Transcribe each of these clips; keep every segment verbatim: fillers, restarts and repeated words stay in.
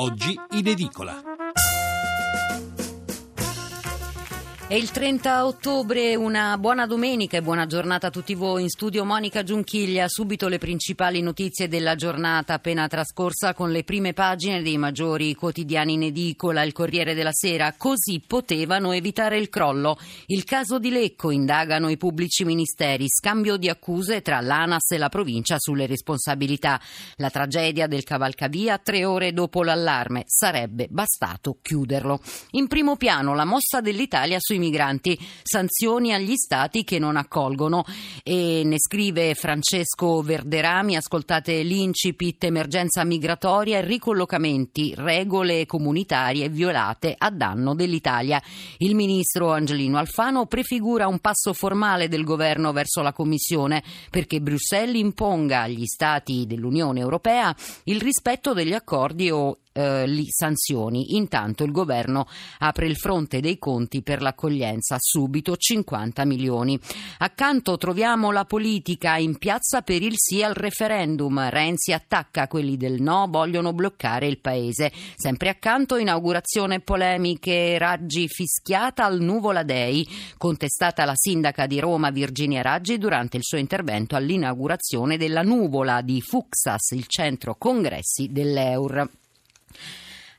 oggi in edicola. È il trenta ottobre, una buona domenica e buona giornata a tutti voi. In studio Monica Giunchiglia, subito le principali notizie della giornata appena trascorsa con le prime pagine dei maggiori quotidiani in edicola. Il Corriere della Sera: così potevano evitare il crollo. Il caso di Lecco, indagano i pubblici ministeri, scambio di accuse tra l'ANAS e la provincia sulle responsabilità. La tragedia del cavalcavia tre ore dopo l'allarme, sarebbe bastato chiuderlo. In primo piano la mossa dell'Italia sui migranti, sanzioni agli stati che non accolgono, e ne scrive Francesco Verderami. Ascoltate l'incipit: emergenza migratoria e ricollocamenti, regole comunitarie violate a danno dell'Italia. Il ministro Angelino Alfano prefigura un passo formale del governo verso la Commissione perché Bruxelles imponga agli stati dell'Unione Europea il rispetto degli accordi o le sanzioni. Intanto il governo apre il fronte dei conti per l'accoglienza, subito cinquanta milioni. Accanto troviamo la politica, in piazza per il sì al referendum, Renzi attacca quelli del no, vogliono bloccare il paese. Sempre accanto, inaugurazione polemiche, Raggi fischiata al Nuvola Dei, contestata la sindaca di Roma Virginia Raggi durante il suo intervento all'inaugurazione della Nuvola di Fuksas, il centro congressi dell'Eur.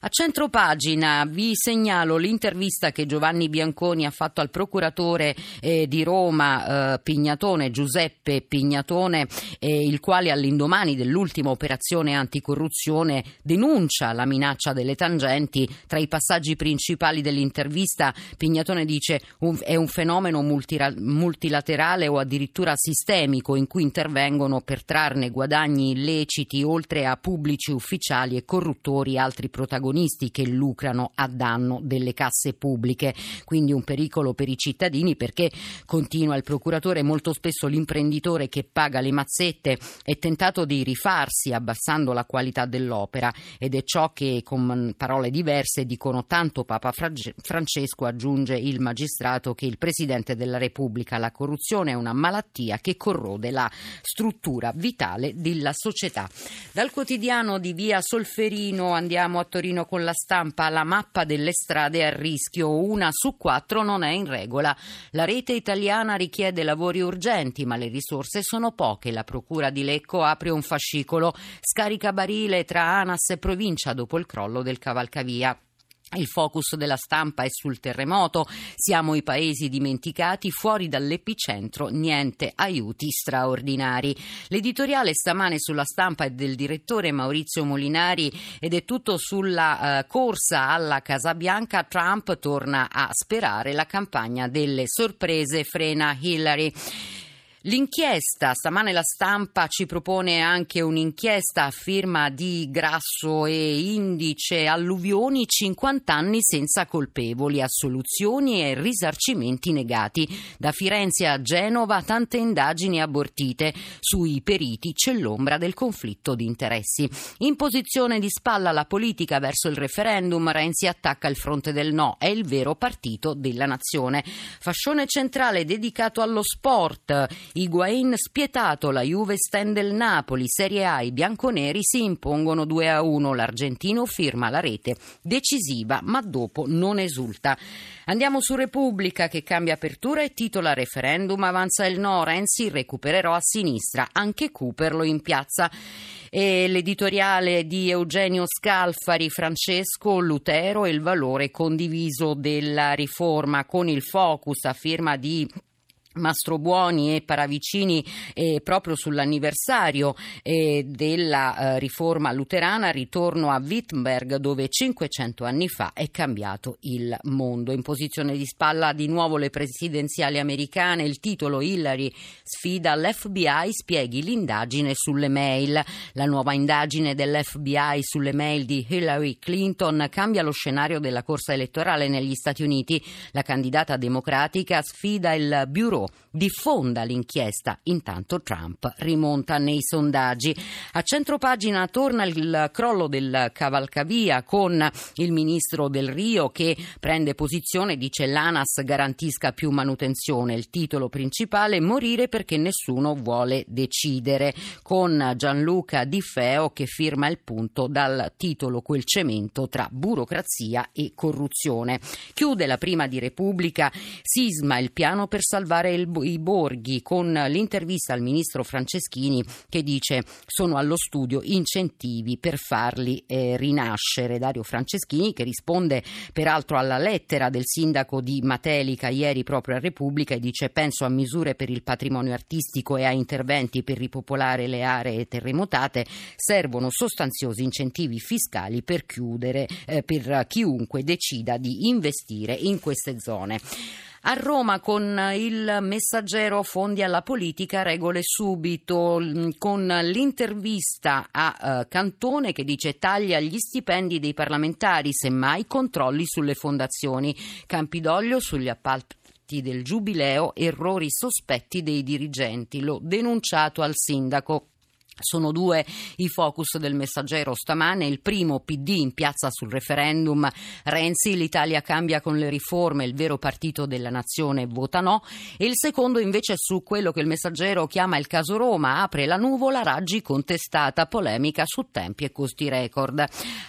A centro pagina vi segnalo l'intervista che Giovanni Bianconi ha fatto al procuratore eh, di Roma eh, Pignatone, Giuseppe Pignatone, eh, il quale all'indomani dell'ultima operazione anticorruzione denuncia la minaccia delle tangenti. Tra i passaggi principali dell'intervista, Pignatone dice: è un fenomeno multira- multilaterale o addirittura sistemico in cui intervengono per trarne guadagni illeciti, oltre a pubblici ufficiali e corruttori, altri protagonisti che lucrano a danno delle casse pubbliche. Quindi un pericolo per i cittadini, perché, continua il procuratore, molto spesso l'imprenditore che paga le mazzette è tentato di rifarsi abbassando la qualità dell'opera, ed è ciò che, con parole diverse, dicono tanto Papa Francesco. Aggiunge il magistrato che il Presidente della Repubblica: la corruzione è una malattia che corrode la struttura vitale della società. Dal quotidiano di via Solferino andiamo a Torino con La Stampa: la mappa delle strade a rischio, una su quattro non è in regola. La rete italiana richiede lavori urgenti, ma le risorse sono poche. La procura di Lecco apre un fascicolo, scarica barile tra ANAS e provincia dopo il crollo del cavalcavia. Il focus della Stampa è sul terremoto: siamo i paesi dimenticati, fuori dall'epicentro, niente aiuti straordinari. L'editoriale stamane sulla Stampa è del direttore Maurizio Molinari ed è tutto sulla eh, corsa alla Casa Bianca. Trump torna a sperare, la campagna delle sorprese frena Hillary. L'inchiesta, stamane La Stampa ci propone anche un'inchiesta a firma di Grasso e Indice: alluvioni, cinquanta anni senza colpevoli, assoluzioni e risarcimenti negati. Da Firenze a Genova tante indagini abortite, sui periti c'è l'ombra del conflitto di interessi. In posizione di spalla la politica verso il referendum, Renzi attacca il fronte del no, è il vero partito della nazione. Fascione centrale dedicato allo sport: Higuain spietato, la Juve stende il Napoli, Serie A, i bianconeri si impongono due a uno, l'argentino firma la rete decisiva ma dopo non esulta. Andiamo su Repubblica, che cambia apertura e titola: referendum avanza il no, Renzi recupererò a sinistra, anche Cooperlo in piazza. E l'editoriale di Eugenio Scalfari: Francesco, Lutero e il valore condiviso della riforma, con il focus a firma di Mastrobuoni e Paravicini eh, proprio sull'anniversario eh, della eh, riforma luterana. Ritorno a Wittenberg, dove cinquecento anni fa è cambiato il mondo. In posizione di spalla di nuovo le presidenziali americane, il titolo: Hillary sfida l'F B I, spieghi l'indagine sulle mail. La nuova indagine dell'F B I sulle mail di Hillary Clinton cambia lo scenario della corsa elettorale negli Stati Uniti. La candidata democratica sfida il bureau Bureau diffonda l'inchiesta, intanto Trump rimonta nei sondaggi. A centropagina torna il crollo del cavalcavia con il ministro Del Rio che prende posizione, dice l'ANAS garantisca più manutenzione, il titolo principale morire perché nessuno vuole decidere, con Gianluca Di Feo che firma il punto dal titolo quel cemento tra burocrazia e corruzione. Chiude la prima di Repubblica, sisma il piano per salvare il, i borghi con l'intervista al ministro Franceschini che dice sono allo studio incentivi per farli eh, rinascere. Dario Franceschini che risponde peraltro alla lettera del sindaco di Matelica ieri proprio a Repubblica e dice penso a misure per il patrimonio artistico e a interventi per ripopolare le aree terremotate, servono sostanziosi incentivi fiscali per chiudere eh, per chiunque decida di investire in queste zone. A Roma con il Messaggero fondi alla politica, regole subito, con l'intervista a eh, Cantone che dice taglia gli stipendi dei parlamentari, semmai controlli sulle fondazioni. Campidoglio sugli appalti del Giubileo, errori sospetti dei dirigenti, lo denunciato al sindaco. Sono due i focus del Messaggero stamane, il primo P D in piazza sul referendum, Renzi l'Italia cambia con le riforme, il vero partito della nazione vota no, e il secondo invece su quello che il Messaggero chiama il caso Roma, apre la nuvola, Raggi contestata, polemica su tempi e costi record.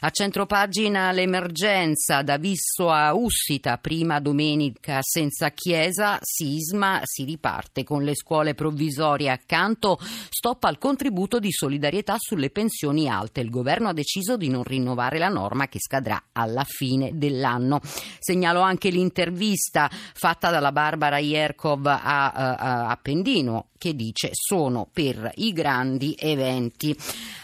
A centropagina l'emergenza da Visso a Ussita, prima domenica senza chiesa, sisma, si riparte con le scuole provvisorie accanto, stop al contributo di solidarietà sulle pensioni alte. Il governo ha deciso di non rinnovare la norma che scadrà alla fine dell'anno. Segnalo anche l'intervista fatta dalla Barbara Jerkov a, a, a Appendino che dice sono per i grandi eventi.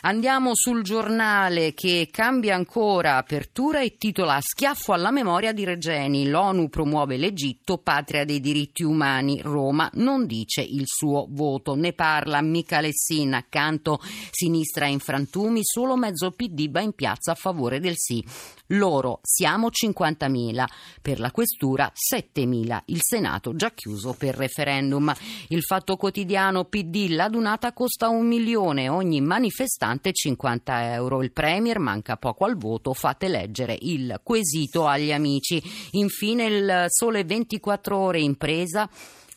Andiamo sul Giornale che cambia ancora apertura e titola schiaffo alla memoria di Regeni, l'ONU promuove l'Egitto, patria dei diritti umani, Roma non dice il suo voto. Ne parla Micalessin, accanto sinistra in frantumi, solo mezzo P D va in piazza a favore del sì. Loro siamo cinquantamila, per la questura settemila, il Senato già chiuso per referendum. Il Fatto Quotidiano P D, l'adunata costa un milione, ogni manifestante cinquanta euro, il Premier manca poco al voto, fate leggere il quesito agli amici. Infine il Sole ventiquattro Ore, impresa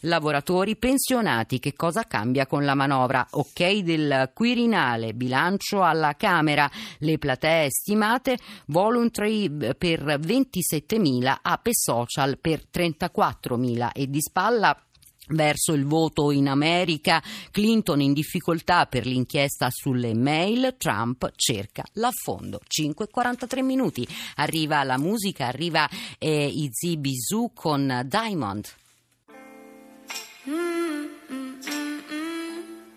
lavoratori pensionati, che cosa cambia con la manovra? Ok del Quirinale, bilancio alla Camera, le platee stimate, voluntary per ventisettemila, app e social per trentaquattromila e di spalla verso il voto in America, Clinton in difficoltà per l'inchiesta sulle mail, Trump cerca l'affondo. Cinque e quarantatré minuti, arriva la musica, arriva eh, Izzy Bizou con Diamond. Mm, mm, mm,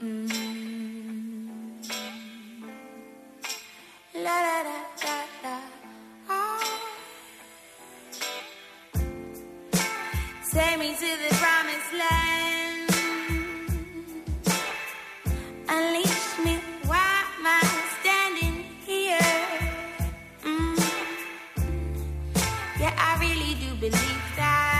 mm, mm. La la la la la. Oh. Take me to the promised land. Unleash me while I'm standing here. Mm. Yeah, I really do believe that.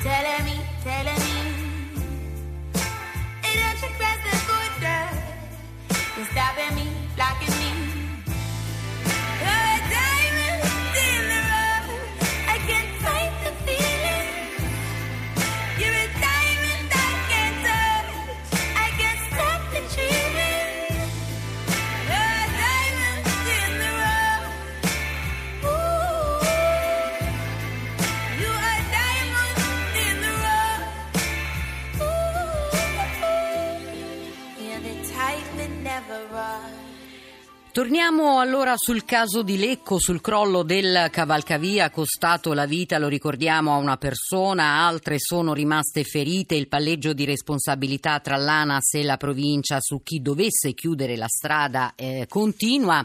Telling me Torniamo allora sul caso di Lecco, sul crollo del cavalcavia, costato la vita, lo ricordiamo, a una persona, altre sono rimaste ferite, il palleggio di responsabilità tra l'ANAS e la provincia su chi dovesse chiudere la strada eh, continua.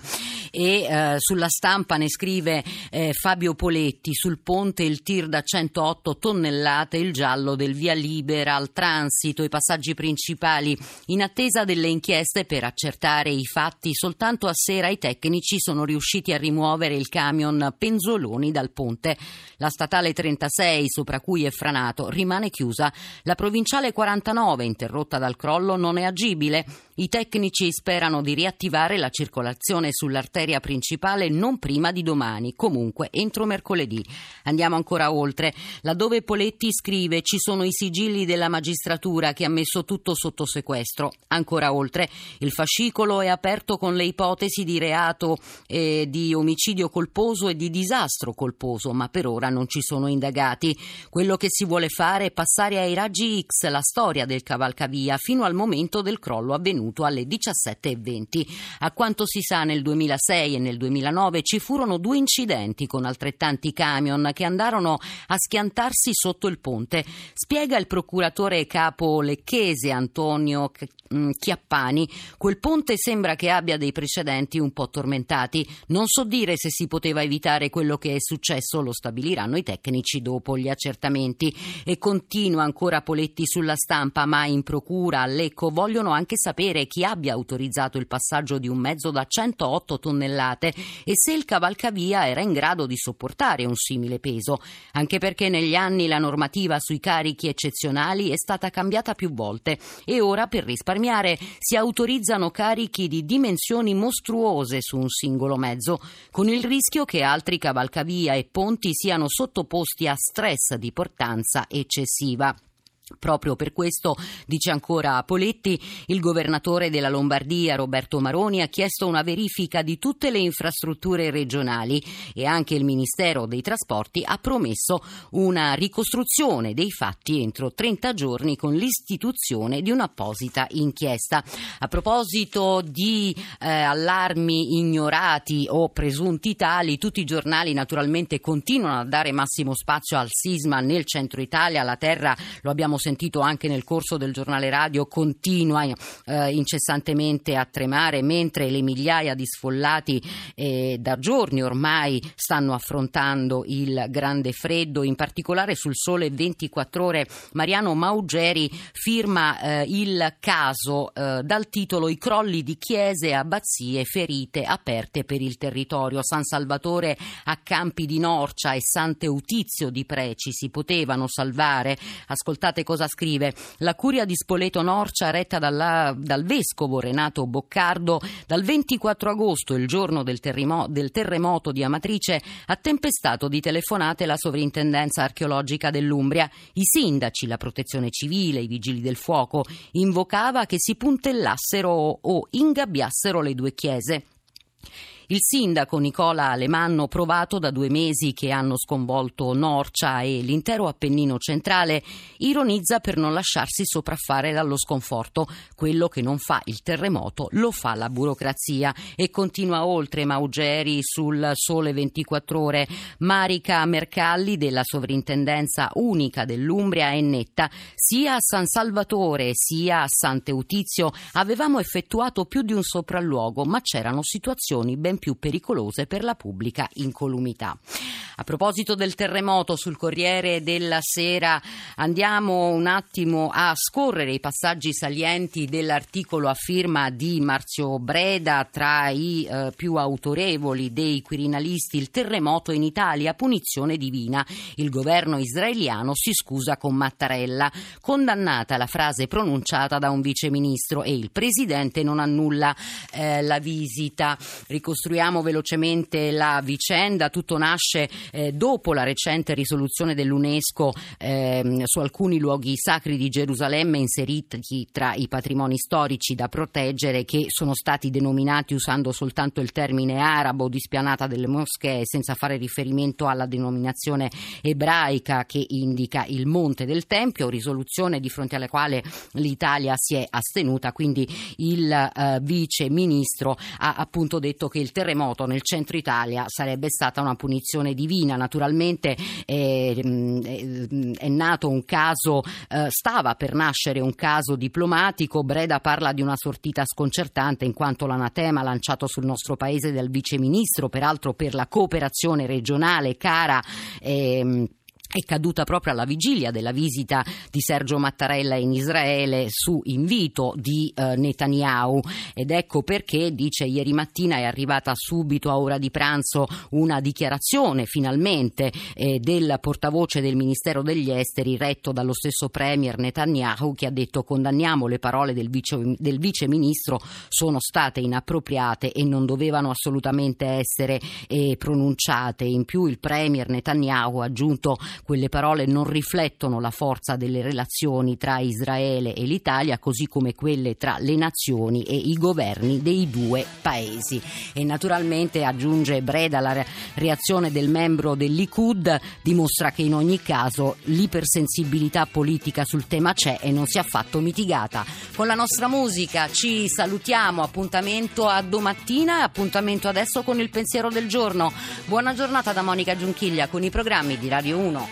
E eh, sulla stampa ne scrive eh, Fabio Poletti: sul ponte il tir da centootto tonnellate, il giallo del via libera al transito, i passaggi principali in attesa delle inchieste per accertare i fatti. Soltanto a sera i tecnici sono riusciti a rimuovere il camion Penzoloni dal ponte. La statale trentasei, sopra cui è franato, rimane chiusa, la provinciale quarantanove, interrotta dal crollo, non è agibile. I tecnici sperano di riattivare la circolazione sull'arteria principale non prima di domani, comunque entro mercoledì. Andiamo ancora oltre, laddove Poletti scrive: ci sono i sigilli della magistratura che ha messo tutto sotto sequestro. Ancora oltre, il fascicolo è aperto con le ipotesi di reato eh, di omicidio colposo e di disastro colposo, ma per ora non ci sono indagati. Quello che si vuole fare è passare ai raggi X la storia del cavalcavia fino al momento del crollo avvenuto alle diciassette e venti. A quanto si sa, nel duemilasei e nel duemilanove ci furono due incidenti con altrettanti camion che andarono a schiantarsi sotto il ponte. Spiega il procuratore capo lecchese Antonio Chiappani: quel ponte sembra che abbia dei precedenti un po' tormentati. Non so dire se si poteva evitare quello che è successo, lo stabiliranno i tecnici dopo gli accertamenti. E continua ancora Poletti sulla stampa: ma in procura a Lecco vogliono anche sapere chi abbia autorizzato il passaggio di un mezzo da centootto tonnellate e se il cavalcavia era in grado di sopportare un simile peso, anche perché negli anni la normativa sui carichi eccezionali è stata cambiata più volte e ora, per risparmiare, si autorizzano carichi di dimensioni mostruose su un singolo mezzo, con il rischio che altri cavalcavia e ponti siano sottoposti a stress di portanza eccessiva. Proprio per questo, dice ancora Poletti, il governatore della Lombardia Roberto Maroni ha chiesto una verifica di tutte le infrastrutture regionali e anche il Ministero dei Trasporti ha promesso una ricostruzione dei fatti entro trenta giorni con l'istituzione di un'apposita inchiesta. A proposito di eh, allarmi ignorati o presunti tali, tutti i giornali naturalmente continuano a dare massimo spazio al sisma nel centro Italia. La terra, lo abbiamo sentito anche nel corso del giornale radio, continua eh, incessantemente a tremare, mentre le migliaia di sfollati eh, da giorni ormai stanno affrontando il grande freddo. In particolare sul Sole ventiquattro Ore Mariano Maugeri firma eh, il caso eh, dal titolo: i crolli di chiese e abbazie, ferite aperte per il territorio. San Salvatore a Campi di Norcia e Sant'Eutizio di Preci si potevano salvare. Ascoltate cosa scrive la Curia di Spoleto Norcia, retta dalla, dal vescovo Renato Boccardo. Dal ventiquattro agosto, il giorno del, terremo, del terremoto di Amatrice, ha tempestato di telefonate la Sovrintendenza Archeologica dell'Umbria. I sindaci, la Protezione Civile, i Vigili del Fuoco, invocava che si puntellassero o ingabbiassero le due chiese. Il sindaco Nicola Alemanno, provato da due mesi che hanno sconvolto Norcia e l'intero Appennino centrale, ironizza per non lasciarsi sopraffare dallo sconforto. Quello che non fa il terremoto lo fa la burocrazia. E continua oltre Maugeri sul Sole ventiquattro Ore. Marica Mercalli della Sovrintendenza Unica dell'Umbria è netta: sia a San Salvatore sia a Sant'Eutizio avevamo effettuato più di un sopralluogo, ma c'erano situazioni ben più pericolose per la pubblica incolumità. A proposito del terremoto, sul Corriere della Sera andiamo un attimo a scorrere i passaggi salienti dell'articolo a firma di Marzio Breda, tra i eh, più autorevoli dei quirinalisti: il terremoto in Italia, punizione divina. Il governo israeliano si scusa con Mattarella, condannata la frase pronunciata da un viceministro e il presidente non annulla eh, la visita. Ricostruzione ricostruiamo velocemente la vicenda. Tutto nasce eh, dopo la recente risoluzione dell'UNESCO eh, su alcuni luoghi sacri di Gerusalemme inseriti tra i patrimoni storici da proteggere, che sono stati denominati usando soltanto il termine arabo di spianata delle moschee, senza fare riferimento alla denominazione ebraica che indica il monte del Tempio, risoluzione di fronte alla quale l'Italia si è astenuta. Quindi il eh, vice ministro ha appunto detto che il terremoto nel centro Italia sarebbe stata una punizione divina. Naturalmente è, è nato un caso, eh, stava per nascere un caso diplomatico. Breda parla di una sortita sconcertante in quanto l'anatema lanciato sul nostro paese dal vice ministro, peraltro per la cooperazione regionale cara, ehm, è caduta proprio alla vigilia della visita di Sergio Mattarella in Israele su invito di eh, Netanyahu, ed ecco perché, dice, ieri mattina è arrivata subito a ora di pranzo una dichiarazione finalmente eh, del portavoce del Ministero degli Esteri retto dallo stesso premier Netanyahu, che ha detto: condanniamo le parole del vice, del vice ministro, sono state inappropriate e non dovevano assolutamente essere eh, pronunciate. In più il premier Netanyahu ha aggiunto: quelle parole non riflettono la forza delle relazioni tra Israele e l'Italia, così come quelle tra le nazioni e i governi dei due paesi. E naturalmente, aggiunge Breda, la reazione del membro del Likud dimostra che in ogni caso l'ipersensibilità politica sul tema c'è e non si è affatto mitigata. Con la nostra musica ci salutiamo, appuntamento a domattina, appuntamento adesso con il pensiero del giorno. Buona giornata da Monica Giunchiglia con i programmi di Radio uno.